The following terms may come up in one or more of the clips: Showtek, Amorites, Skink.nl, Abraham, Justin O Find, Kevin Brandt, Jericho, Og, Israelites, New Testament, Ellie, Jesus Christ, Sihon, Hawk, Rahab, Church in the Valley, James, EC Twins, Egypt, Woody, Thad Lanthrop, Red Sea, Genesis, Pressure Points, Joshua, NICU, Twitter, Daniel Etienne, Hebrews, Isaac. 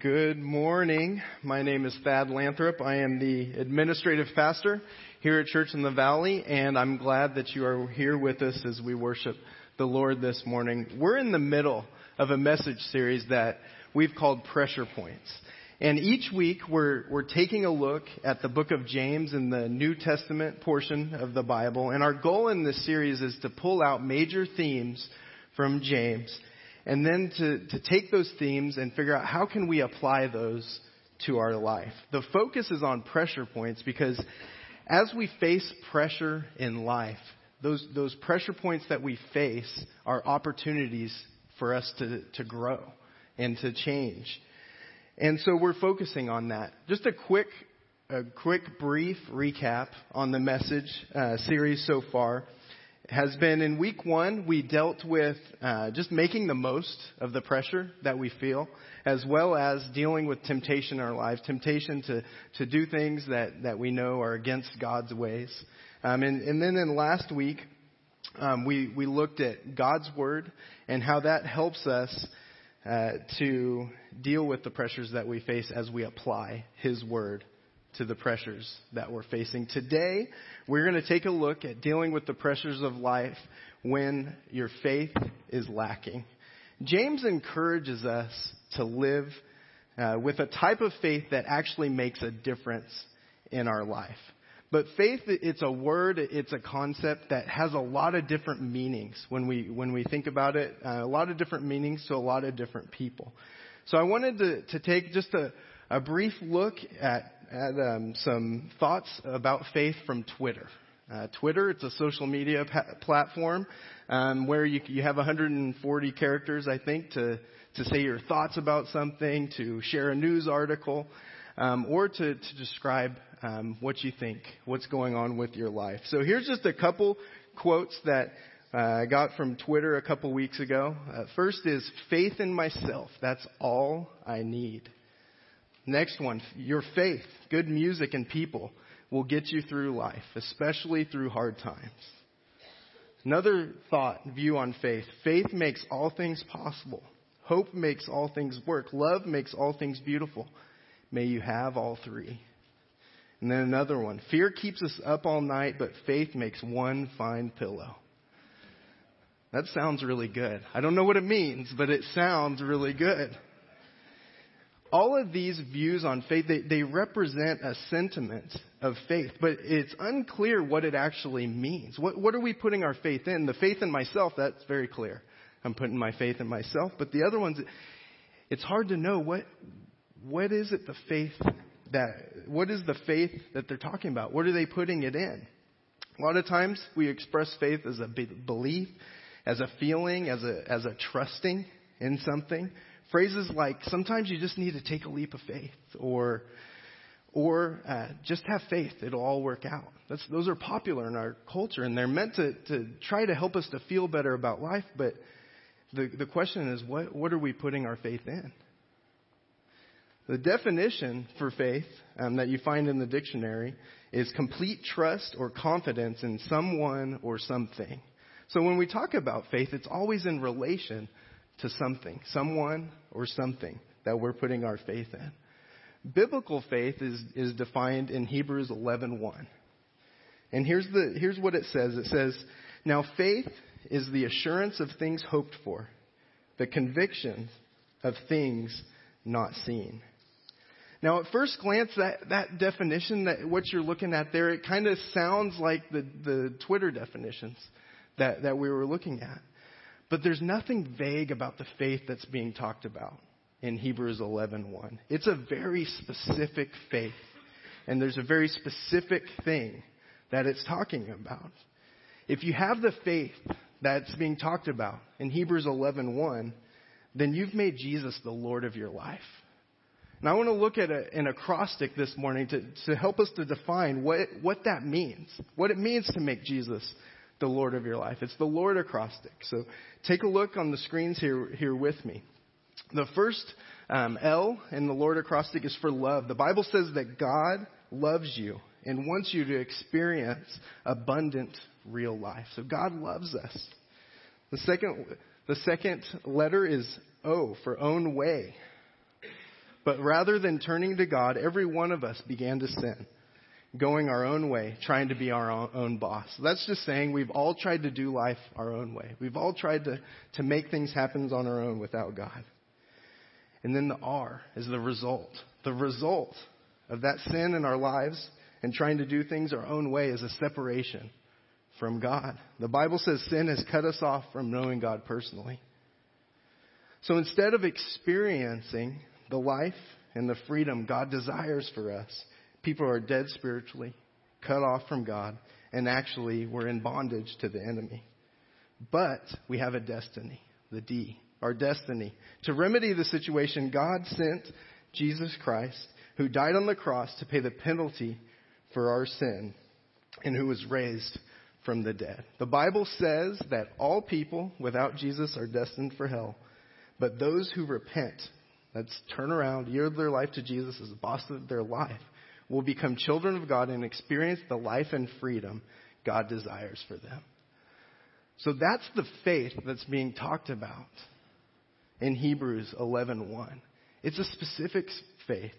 Good morning. My name is Thad Lanthrop. I am the administrative pastor here at Church in the Valley, and I'm glad that you are here with us as we worship the Lord this morning. We're in the middle of a message series that we've called Pressure Points. And each week we're taking a look at the book of James in the New Testament portion of the Bible. And our goal in this series is to pull out major themes from James and then to take those themes and figure out how can we apply those to our life. The focus is on pressure points because as we face pressure in life, those pressure points that we face are opportunities for us to grow and to change. And so we're focusing on that. Just a quick brief recap on the message series so far. Has been in week one, we dealt with just making the most of the pressure that we feel, as well as dealing with temptation in our lives, temptation to do things that we know are against God's ways. And then in last week, we looked at God's word and how that helps us to deal with the pressures that we face as we apply his word to the pressures that we're facing. Today, we're going to take a look at dealing with the pressures of life when your faith is lacking. James encourages us to live with a type of faith that actually makes a difference in our life. But faith, it's a word, it's a concept that has a lot of different meanings when we think about it, a lot of different meanings to a lot of different people. So I wanted to take just a brief look at some thoughts about faith from Twitter. Twitter, it's a social media platform where you have 140 characters, I think, to say your thoughts about something, to share a news article, or to describe what you think, what's going on with your life. So here's just a couple quotes that I got from Twitter a couple weeks ago. First is, faith in myself, that's all I need. Next one, your faith, good music and people will get you through life, especially through hard times. Another view on faith, faith makes all things possible. Hope makes all things work. Love makes all things beautiful. May you have all three. And then another one, fear keeps us up all night, but faith makes one fine pillow. That sounds really good. I don't know what it means, but it sounds really good. All of these views on faith, they represent a sentiment of faith, but it's unclear what it actually means. What are we putting our faith in? The faith in myself, that's very clear. I'm putting my faith in myself. But the other ones, it's hard to know what is the faith that they're talking about? What are they putting it in? A lot of times we express faith as a belief, as a feeling, as a trusting in something. Phrases like, sometimes you just need to take a leap of faith, or just have faith, it'll all work out. Those are popular in our culture, and they're meant to try to help us to feel better about life, but the question is, what are we putting our faith in? The definition for faith that you find in the dictionary is complete trust or confidence in someone or something. So when we talk about faith, it's always in relation to something, someone or something that we're putting our faith in. Biblical faith is defined in Hebrews 11:1. And here's what it says. It says, now faith is the assurance of things hoped for, the conviction of things not seen. Now at first glance, that definition, that what you're looking at there, it kind of sounds like the Twitter definitions that we were looking at. But there's nothing vague about the faith that's being talked about in Hebrews 11:1. It's a very specific faith, and there's a very specific thing that it's talking about. If you have the faith that's being talked about in Hebrews 11:1, then you've made Jesus the Lord of your life. And I want to look at an acrostic this morning to help us to define what that means, what it means to make Jesus the Lord of your life. It's the Lord acrostic. So take a look on the screens here with me. The first L in the Lord acrostic is for love. The Bible says that God loves you and wants you to experience abundant real life. So God loves us. The second letter is O for own way. But rather than turning to God, every one of us began to sin, going our own way, trying to be our own boss. That's just saying we've all tried to do life our own way. We've all tried to make things happen on our own without God. And then the R is the result. The result of that sin in our lives and trying to do things our own way is a separation from God. The Bible says sin has cut us off from knowing God personally. So instead of experiencing the life and the freedom God desires for us, people are dead spiritually, cut off from God, and actually we're in bondage to the enemy. But we have a destiny, the D, our destiny. To remedy the situation, God sent Jesus Christ, who died on the cross to pay the penalty for our sin, and who was raised from the dead. The Bible says that all people without Jesus are destined for hell. But those who repent, that's turn around, yield their life to Jesus as the boss of their life, will become children of God and experience the life and freedom God desires for them. So that's the faith that's being talked about in Hebrews 11:1. It's a specific faith.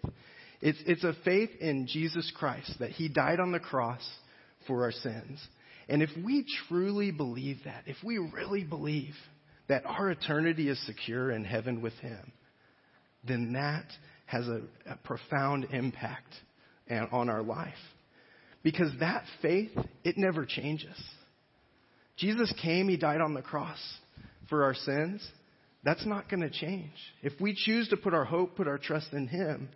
It's a faith in Jesus Christ, that he died on the cross for our sins. And if we truly believe that, if we really believe that our eternity is secure in heaven with him, then that has a profound impact on our life. Because that faith, it never changes. Jesus came, he died on the cross for our sins. That's not going to change. If we choose to put our hope, put our trust in him,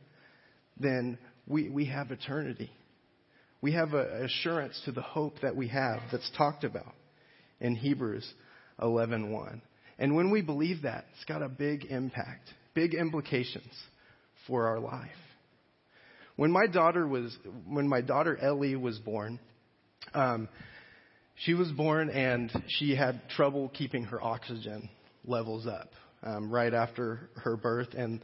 then we have eternity. We have an assurance to the hope that we have that's talked about in Hebrews 11:1. And when we believe that, it's got a big impact, big implications for our life. When my daughter Ellie was born, she was born and she had trouble keeping her oxygen levels up right after her birth. And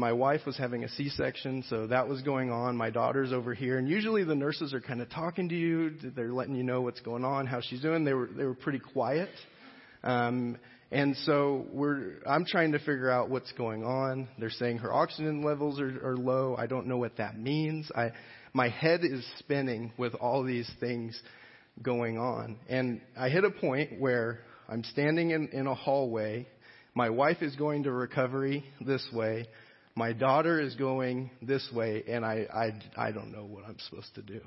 my wife was having a C-section, so that was going on. My daughter's over here. And usually the nurses are kind of talking to you. They're letting you know what's going on, how she's doing. They were pretty quiet. And so I'm trying to figure out what's going on. They're saying her oxygen levels are low. I don't know what that means. My head is spinning with all these things going on. And I hit a point where I'm standing in a hallway. My wife is going to recovery this way. My daughter is going this way, and I don't know what I'm supposed to do.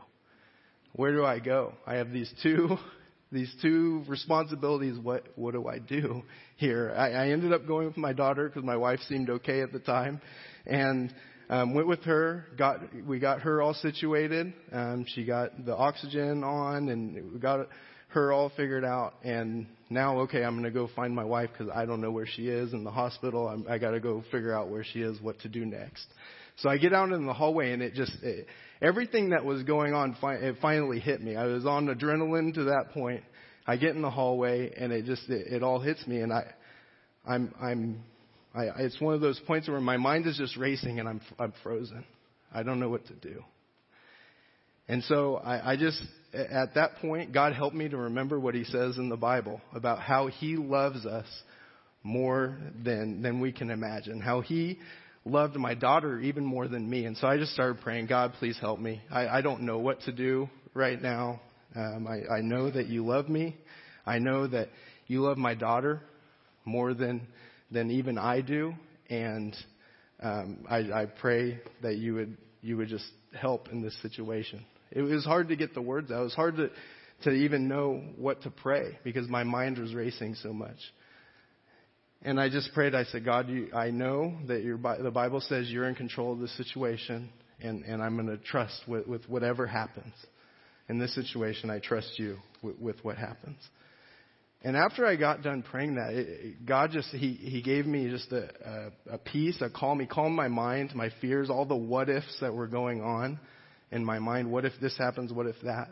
Where do I go? I have these two responsibilities. What do I do here? I ended up going with my daughter because my wife seemed okay at the time, and went with her. We got her all situated. She got the oxygen on, and we got her all figured out. And now, okay, I'm going to go find my wife because I don't know where she is in the hospital. I got to go figure out where she is, what to do next. So I get out in the hallway, and everything that was going on, it finally hit me. I was on adrenaline to that point. I get in the hallway, and it all hits me, and it's one of those points where my mind is just racing, and I'm frozen. I don't know what to do. And so I just, at that point, God helped me to remember what he says in the Bible about how he loves us more than we can imagine, how he loved my daughter even more than me. And so I just started praying, God, please help me. I don't know what to do right now. I know that you love me. I know that you love my daughter more than even I do. And I pray that you would just help in this situation. It was hard to get the words out. It was hard to even know what to pray because my mind was racing so much. And I just prayed. I said, God, I know that the Bible says you're in control of this situation, and I'm going to trust with whatever happens. In this situation, I trust you with what happens. And after I got done praying that, God just, he gave me just a peace, a calm. He calmed my mind, my fears, all the what ifs that were going on in my mind. What if this happens? What if that?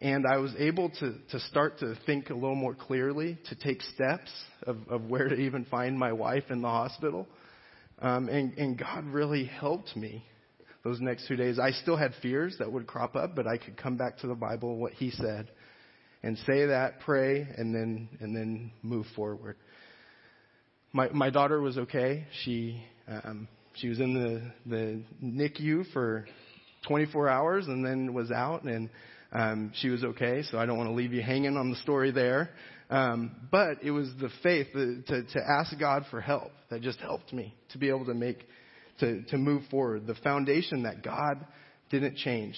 And I was able to start to think a little more clearly, to take steps of where to even find my wife in the hospital. And God really helped me those next 2 days. I still had fears that would crop up, but I could come back to the Bible and what he said. And say that, pray, and then move forward. My daughter was okay. She She was in the NICU for 24 hours and then was out, and she was okay. So I don't want to leave you hanging on the story there. But it was the faith to ask God for help that just helped me to be able to move forward. The foundation that God didn't change.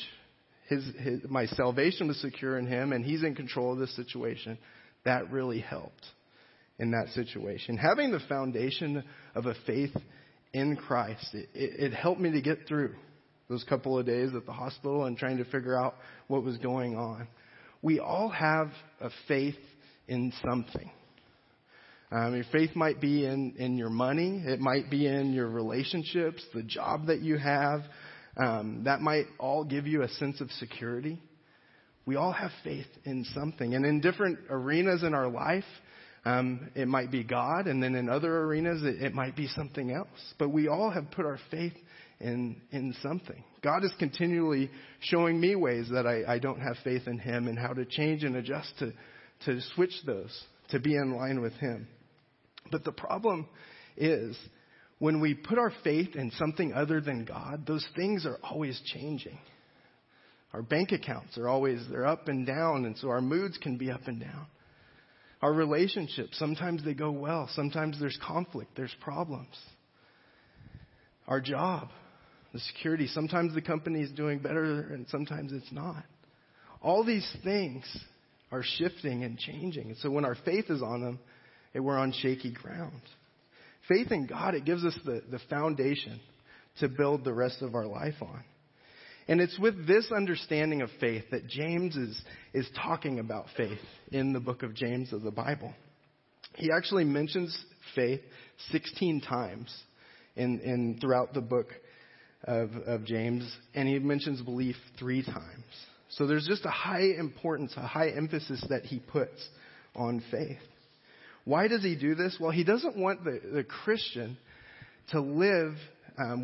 My salvation was secure in him, and he's in control of this situation. That really helped in that situation. Having the foundation of a faith in Christ, it helped me to get through those couple of days at the hospital and trying to figure out what was going on. We all have a faith in something. Your faith might be in your money. It might be in your relationships, the job that you have. That might all give you a sense of security. We all have faith in something. And in different arenas in our life, it might be God. And then in other arenas, it might be something else. But we all have put our faith in something. God is continually showing me ways that I don't have faith in him and how to change and adjust to switch those, to be in line with him. But the problem is, when we put our faith in something other than God, those things are always changing. Our bank accounts are always, they're up and down, and so our moods can be up and down. Our relationships, sometimes they go well, sometimes there's conflict, there's problems. Our job, the security, sometimes the company is doing better and sometimes it's not. All these things are shifting and changing. And so when our faith is on them, we're on shaky ground. Faith in God, it gives us the foundation to build the rest of our life on. And it's with this understanding of faith that James is talking about faith in the book of James of the Bible. He actually mentions faith 16 times throughout the book of James, and he mentions belief 3 times. So there's just a high importance, a high emphasis that he puts on faith. Why does he do this? Well, he doesn't want the Christian to live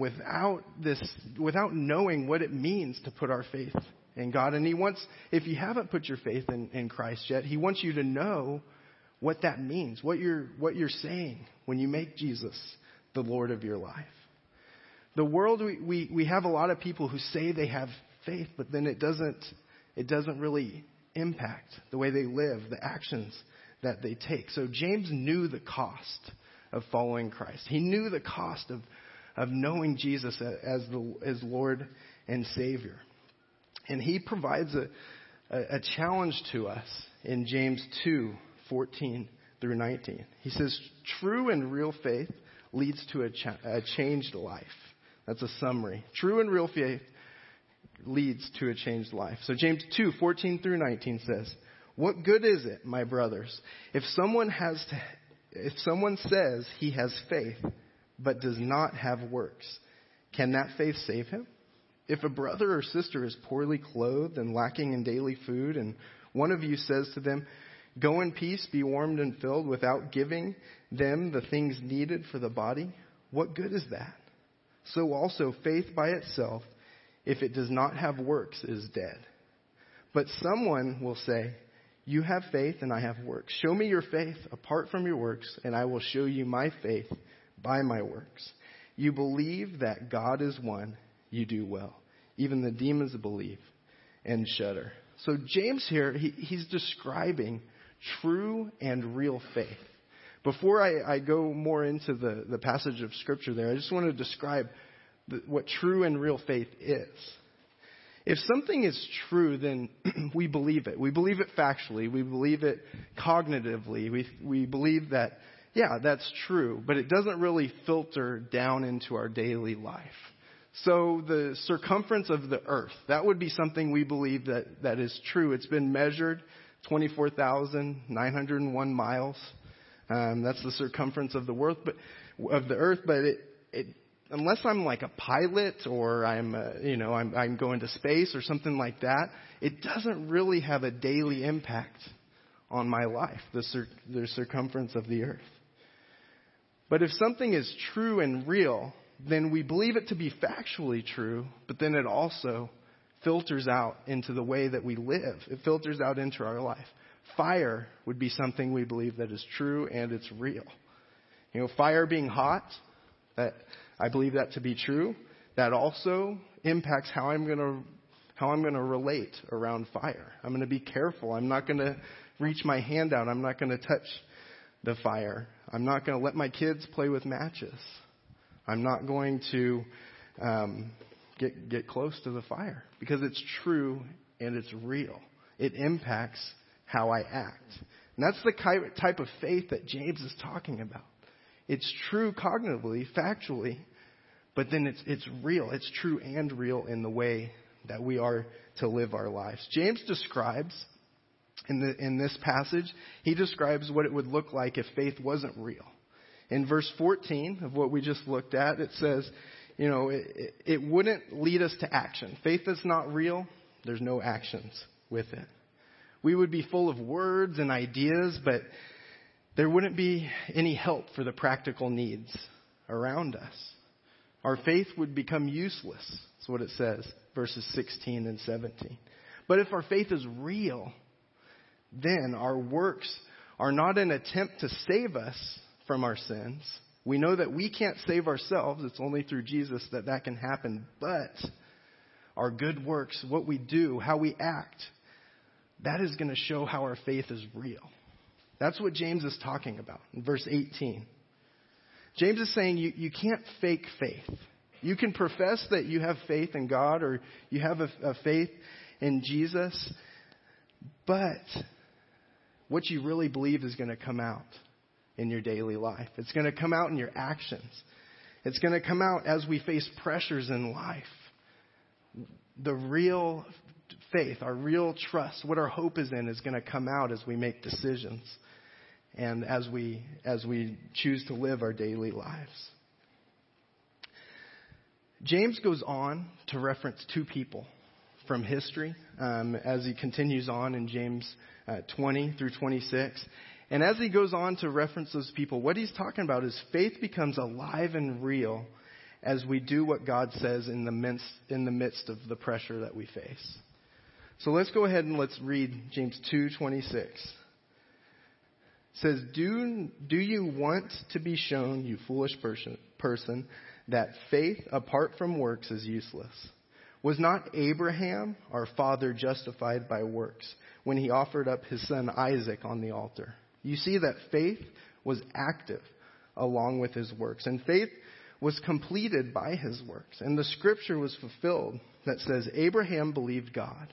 without knowing what it means to put our faith in God. And he wants, if you haven't put your faith in Christ yet, he wants you to know what that means, what you're saying when you make Jesus the Lord of your life. The world, we have a lot of people who say they have faith, but then it doesn't really impact the way they live, the actions that they take. So James knew the cost of following Christ. He knew the cost of knowing Jesus as Lord and Savior. And he provides a challenge to us in James 2:14 through 19. He says, true and real faith leads to a changed life. That's a summary. True and real faith leads to a changed life. So James 2:14 through 19 says, what good is it, my brothers, if someone says he has faith but does not have works? Can that faith save him? If a brother or sister is poorly clothed and lacking in daily food, and one of you says to them, go in peace, be warmed and filled, without giving them the things needed for the body, what good is that? So also faith by itself, if it does not have works, is dead. But someone will say, you have faith and I have works. Show me your faith apart from your works, and I will show you my faith by my works. You believe that God is one, you do well. Even the demons believe and shudder. So James here, he's describing true and real faith. Before I go more into the passage of Scripture there, I just want to describe what true and real faith is. If something is true, then we believe it. We believe it factually. We believe it cognitively. We believe that, yeah, that's true, but it doesn't really filter down into our daily life. So the circumference of the earth, that would be something we believe that is true. It's been measured 24,901 miles. That's the circumference of the earth, but it unless I'm like a pilot or I'm going to space or something like that, it doesn't really have a daily impact on my life, the circumference of the earth. But if something is true and real, then we believe it to be factually true, but then it also filters out into the way that we live. It filters out into our life. Fire would be something we believe that is true and it's real. You know, fire being hot, that I believe that to be true. That also impacts how I'm going to relate around fire. I'm going to be careful. I'm not going to reach my hand out. I'm not going to touch the fire. I'm not going to let my kids play with matches. I'm not going to get close to the fire because it's true and it's real. It impacts how I act. And that's the type of faith that James is talking about. It's true cognitively, factually, but then it's real. It's true and real in the way that we are to live our lives. James describes, in this passage, he describes what it would look like if faith wasn't real. In verse 14 of what we just looked at, it says, you know, it wouldn't lead us to action. Faith that's not real, there's no actions with it. We would be full of words and ideas, but there wouldn't be any help for the practical needs around us. Our faith would become useless. That's what it says, verses 16 and 17. But if our faith is real, then our works are not an attempt to save us from our sins. We know that we can't save ourselves. It's only through Jesus that that can happen. But our good works, what we do, how we act, that is going to show how our faith is real. That's what James is talking about in verse 18. James is saying you can't fake faith. You can profess that you have faith in God or you have a faith in Jesus, but what you really believe is going to come out in your daily life. It's going to come out in your actions. It's going to come out as we face pressures in life. The real faith, our real trust, what our hope is in, is going to come out as we make decisions and as we choose to live our daily lives. James goes on to reference two people from history as he continues on in James 20 through 26. And as he goes on to reference those people, what he's talking about is faith becomes alive and real as we do what God says in the midst of the pressure that we face. So let's go ahead and let's read James 2:26. It says, Do you want to be shown, you foolish person, that faith apart from works is useless? Was not Abraham, our father, justified by works when he offered up his son Isaac on the altar? You see that faith was active along with his works, and faith was completed by his works. And the scripture was fulfilled that says, Abraham believed God,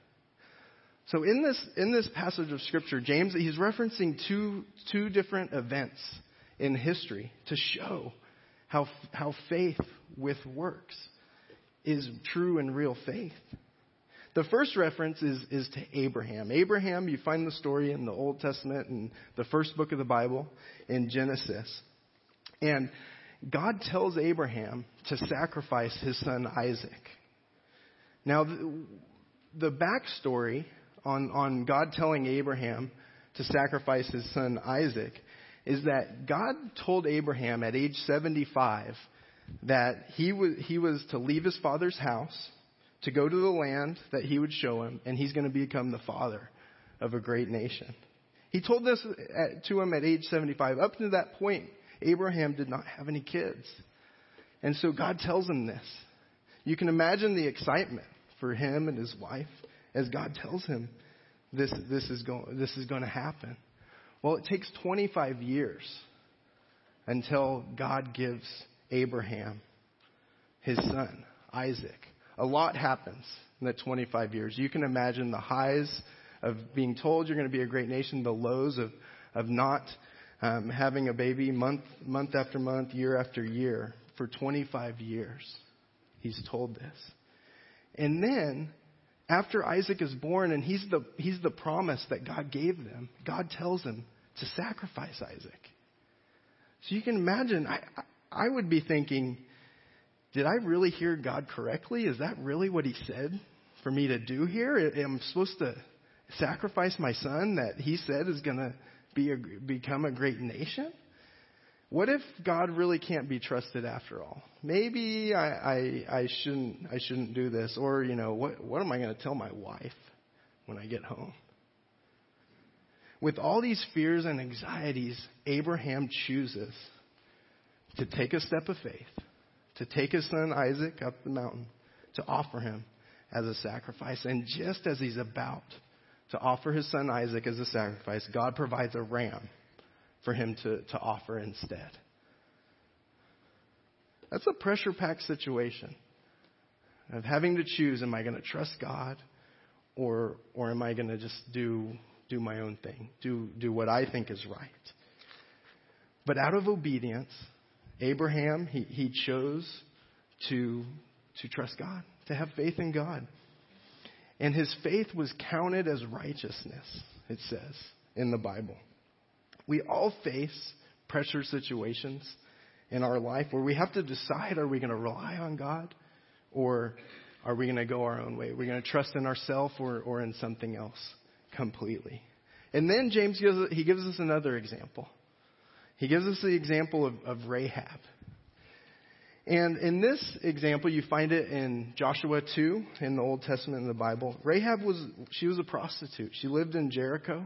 So in this passage of Scripture, James, he's referencing two different events in history to show how faith with works is true and real faith. The first reference is to Abraham. Abraham, you find the story in the Old Testament and the first book of the Bible in Genesis. And God tells Abraham to sacrifice his son Isaac. Now, the backstory on God telling Abraham to sacrifice his son Isaac is that God told Abraham at age 75 that he was to leave his father's house, to go to the land that he would show him, and he's going to become the father of a great nation. He told this to him at age 75. Up to that point, Abraham did not have any kids. And so God tells him this. You can imagine the excitement for him and his wife as God tells him this is going to happen. Well, it takes 25 years until God gives Abraham his son, Isaac. A lot happens in that 25 years. You can imagine the highs of being told you're going to be a great nation, the lows of not having a baby month after month, year after year. For 25 years, he's told this. And then, after Isaac is born and he's the promise that God gave them, God tells him to sacrifice Isaac. So you can imagine, I would be thinking, did I really hear God correctly? Is that really what he said for me to do here? Am I supposed to sacrifice my son that he said is going to become a great nation? What if God really can't be trusted after all? Maybe I shouldn't do this. Or, you know, what am I going to tell my wife when I get home? With all these fears and anxieties, Abraham chooses to take a step of faith, to take his son Isaac up the mountain, to offer him as a sacrifice. And just as he's about to offer his son Isaac as a sacrifice, God provides a ram for him to offer instead. That's a pressure-packed situation of having to choose, am I going to trust God or am I going to just do my own thing, do what I think is right? But out of obedience, Abraham, he chose to trust God, to have faith in God. And his faith was counted as righteousness, it says in the Bible. We all face pressure situations in our life where we have to decide, are we going to rely on God or are we going to go our own way? We're going to trust in ourselves or in something else completely. And then James gives us another example. He gives us the example of Rahab. And in this example, you find it in Joshua 2 in the Old Testament in the Bible. Rahab was a prostitute. She lived in Jericho,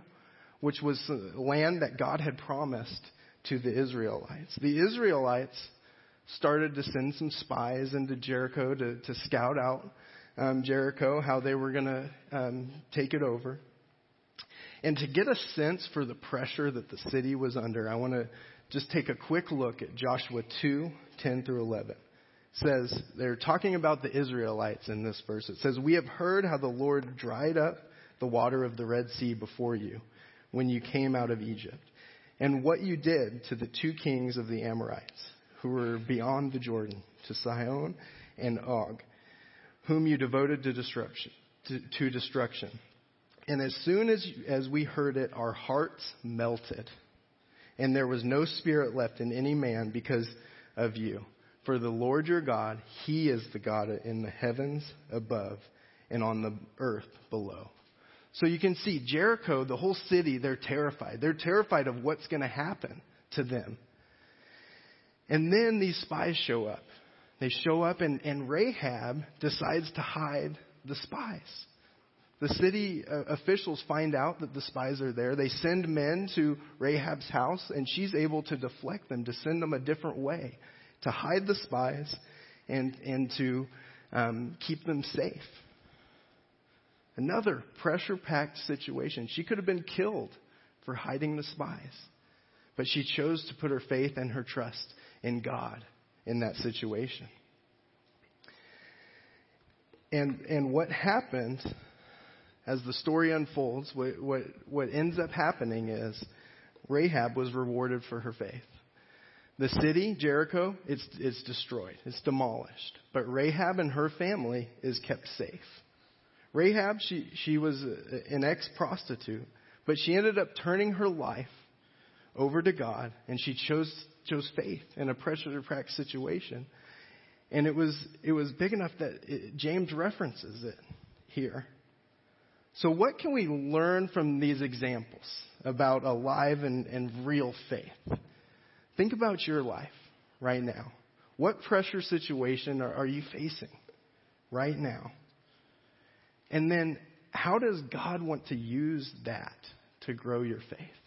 which was land that God had promised to the Israelites. The Israelites started to send some spies into Jericho to scout out Jericho, how they were going to take it over. And to get a sense for the pressure that the city was under, I want to just take a quick look at Joshua 2, 10 through 11. It says, they're talking about the Israelites in this verse. It says, "We have heard how the Lord dried up the water of the Red Sea before you, when you came out of Egypt, and what you did to the two kings of the Amorites, who were beyond the Jordan, to Sihon and Og, whom you devoted to destruction. And as soon as we heard it, our hearts melted, and there was no spirit left in any man because of you. For the Lord your God, he is the God in the heavens above and on the earth below." So you can see Jericho, the whole city, they're terrified. They're terrified of what's going to happen to them. And then these spies show up. They show up and Rahab decides to hide the spies. The city officials find out that the spies are there. They send men to Rahab's house, and she's able to deflect them, to send them a different way, to hide the spies and to keep them safe. Another pressure-packed situation. She could have been killed for hiding the spies, but she chose to put her faith and her trust in God in that situation. And what happened as the story unfolds, what ends up happening is Rahab was rewarded for her faith. The city, Jericho, it's destroyed. It's demolished. But Rahab and her family is kept safe. Rahab, she was an ex-prostitute, but she ended up turning her life over to God, and she chose faith in a pressure-packed situation. And it was big enough that James references it here. So what can we learn from these examples about a live and real faith? Think about your life right now. What pressure situation are you facing right now? And then how does God want to use that to grow your faith?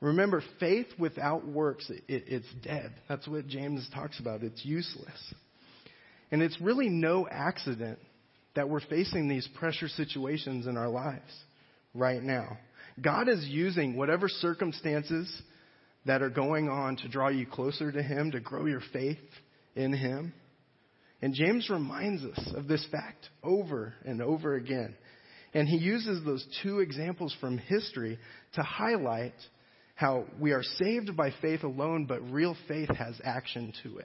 Remember, faith without works, it's dead. That's what James talks about. It's useless. And it's really no accident that we're facing these pressure situations in our lives right now. God is using whatever circumstances that are going on to draw you closer to Him, to grow your faith in Him. And James reminds us of this fact over and over again. And he uses those two examples from history to highlight how we are saved by faith alone, but real faith has action to it.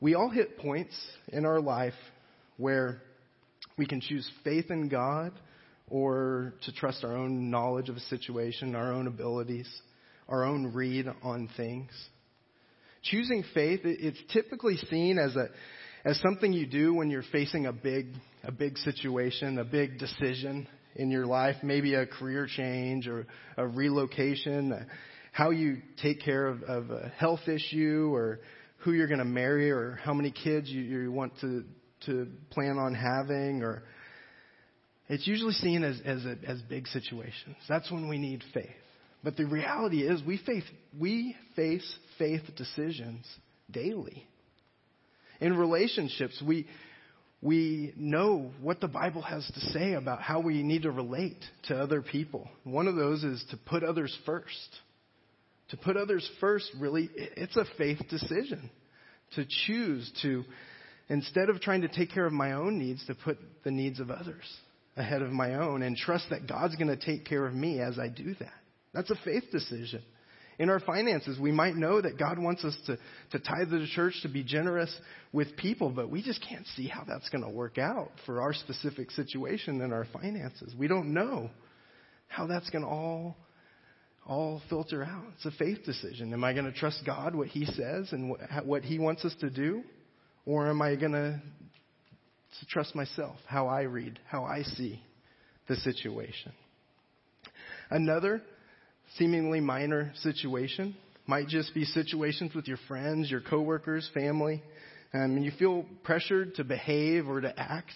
We all hit points in our life where we can choose faith in God or to trust our own knowledge of a situation, our own abilities, our own read on things. Choosing faith, it's typically seen as something you do when you're facing a big situation, a big decision in your life, maybe a career change or a relocation, how you take care of a health issue, or who you're going to marry, or how many kids you want to plan on having, or it's usually seen as big situations. That's when we need faith. But the reality is we face faith decisions daily. In relationships, we know what the Bible has to say about how we need to relate to other people. One of those is to put others first. To put others first, really, it's a faith decision. To choose to, instead of trying to take care of my own needs, to put the needs of others ahead of my own and trust that God's going to take care of me as I do that. That's a faith decision. In our finances, we might know that God wants us to tithe to the church, to be generous with people, but we just can't see how that's going to work out for our specific situation in our finances. We don't know how that's going to all filter out. It's a faith decision. Am I going to trust God, what He says and what He wants us to do? Or am I going to trust myself, how I read, how I see the situation? Another seemingly minor situation might just be situations with your friends, your coworkers, family. And you feel pressured to behave or to act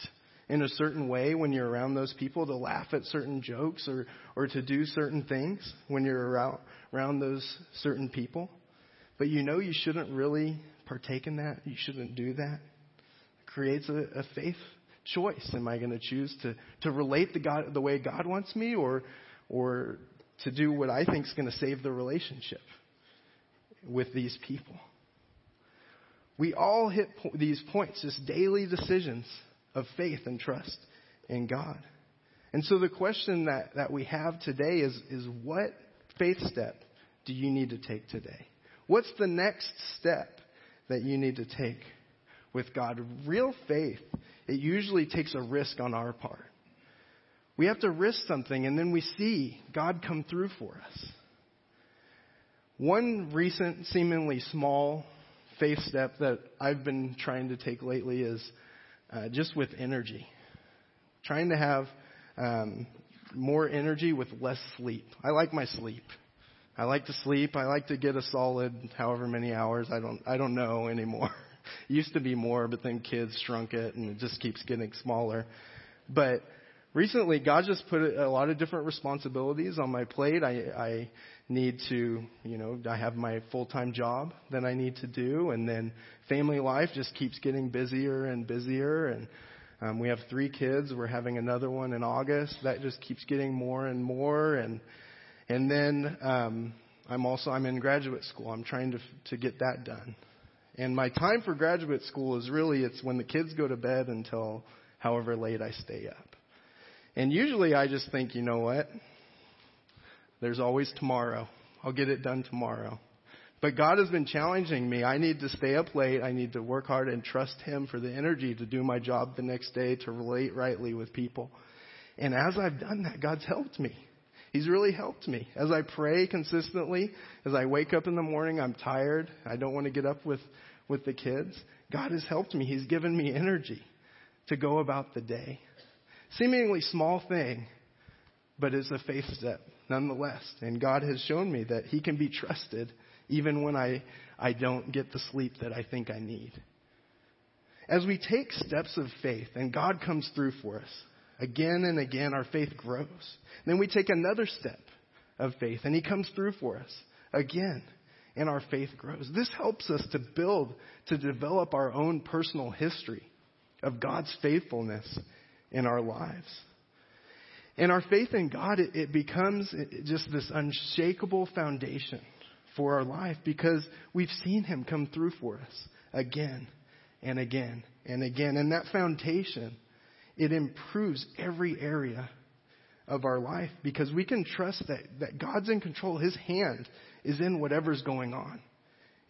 in a certain way when you're around those people, to laugh at certain jokes or to do certain things when you're around those certain people. But you know you shouldn't really partake in that. You shouldn't do that. It creates a faith choice. Am I going to choose to relate to God the way God wants me, or to do what I think is going to save the relationship with these people? We all hit these points, just daily decisions of faith and trust in God. And so the question that we have today is what faith step do you need to take today? What's the next step that you need to take with God? Real faith, it usually takes a risk on our part. We have to risk something, and then we see God come through for us. One recent, seemingly small faith step that I've been trying to take lately is just with energy. Trying to have more energy with less sleep. I like my sleep. I like to sleep. I like to get a solid however many hours. I don't know anymore. It used to be more, but then kids shrunk it, and it just keeps getting smaller. But recently, God just put a lot of different responsibilities on my plate. I need to, I have my full-time job that I need to do. And then family life just keeps getting busier and busier. And we have 3 kids. We're having another one in August. That just keeps getting more and more. And then I'm in graduate school. I'm trying to get that done. And my time for graduate school is really, it's when the kids go to bed until however late I stay up. And usually I just think, you know what? There's always tomorrow. I'll get it done tomorrow. But God has been challenging me. I need to stay up late. I need to work hard and trust Him for the energy to do my job the next day, to relate rightly with people. And as I've done that, God's helped me. He's really helped me. As I pray consistently, as I wake up in the morning, I'm tired. I don't want to get up with the kids. God has helped me. He's given me energy to go about the day. Seemingly small thing, but it's a faith step nonetheless. And God has shown me that He can be trusted even when I don't get the sleep that I think I need. As we take steps of faith and God comes through for us, again and again our faith grows. Then we take another step of faith and He comes through for us again and our faith grows. This helps us to build, to develop our own personal history of God's faithfulness in our lives. And our faith in God, it becomes just this unshakable foundation for our life because we've seen Him come through for us again and again and again. And that foundation, it improves every area of our life because we can trust that God's in control. His hand is in whatever's going on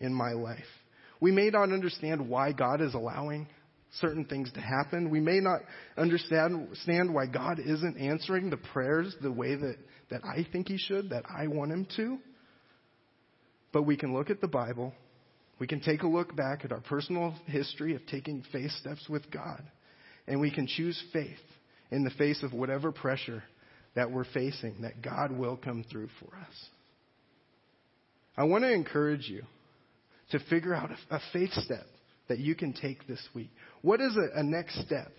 in my life. We may not understand why God is allowing certain things to happen. We may not understand why God isn't answering the prayers the way that I think He should, that I want Him to. But we can look at the Bible. We can take a look back at our personal history of taking faith steps with God, and we can choose faith in the face of whatever pressure that we're facing, that God will come through for us. I want to encourage you to figure out a faith step that you can take this week. What is a next step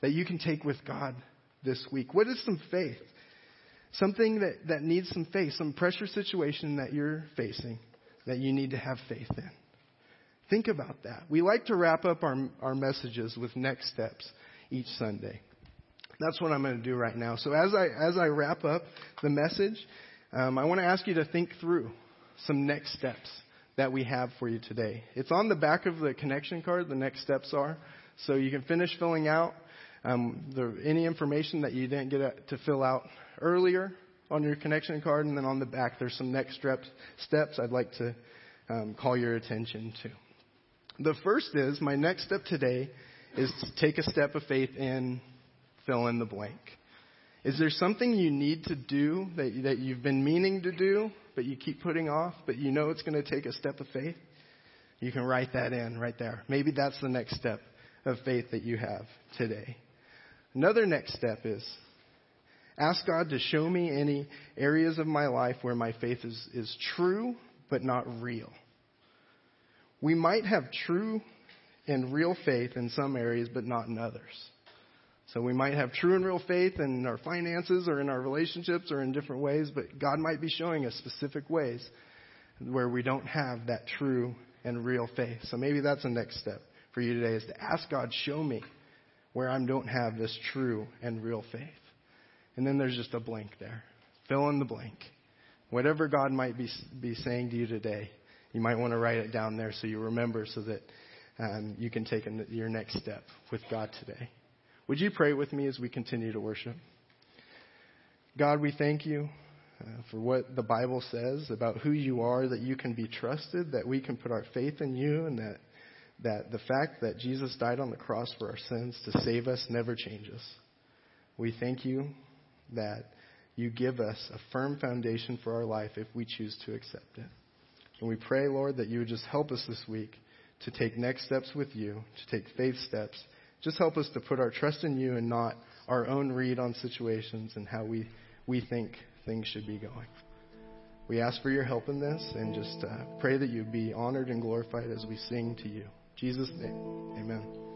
that you can take with God this week? What is some faith? Something that needs some faith, some pressure situation that you're facing that you need to have faith in. Think about that. We like to wrap up our messages with next steps each Sunday. That's what I'm going to do right now. So as I wrap up the message, I want to ask you to think through some next steps that we have for you today. It's on the back of the connection card, the next steps are. So you can finish filling out any information that you didn't get to fill out earlier on your connection card. And then on the back, there's some next steps I'd like to call your attention to. The first is, my next step today is to take a step of faith in fill in the blank. Is there something you need to do that you've been meaning to do, but you keep putting off, but you know it's going to take a step of faith? You can write that in right there. Maybe that's the next step of faith that you have today. Another next step is, ask God to show me any areas of my life where my faith is true, but not real. We might have true and real faith in some areas, but not in others. So we might have true and real faith in our finances or in our relationships or in different ways, but God might be showing us specific ways where we don't have that true and real faith. So maybe that's the next step for you today, is to ask God, show me where I don't have this true and real faith. And then there's just a blank there. Fill in the blank. Whatever God might be saying to you today, you might want to write it down there so you remember, so that you can take your next step with God today. Would you pray with me as we continue to worship? God, we thank you for what the Bible says about who you are, that you can be trusted, that we can put our faith in you, and that the fact that Jesus died on the cross for our sins to save us never changes. We thank you that you give us a firm foundation for our life if we choose to accept it. And we pray, Lord, that you would just help us this week to take next steps with you, to take faith steps. Just help us to put our trust in you and not our own read on situations and how we think things should be going. We ask for your help in this, and just pray that you'd be honored and glorified as we sing to you. In Jesus' name, amen.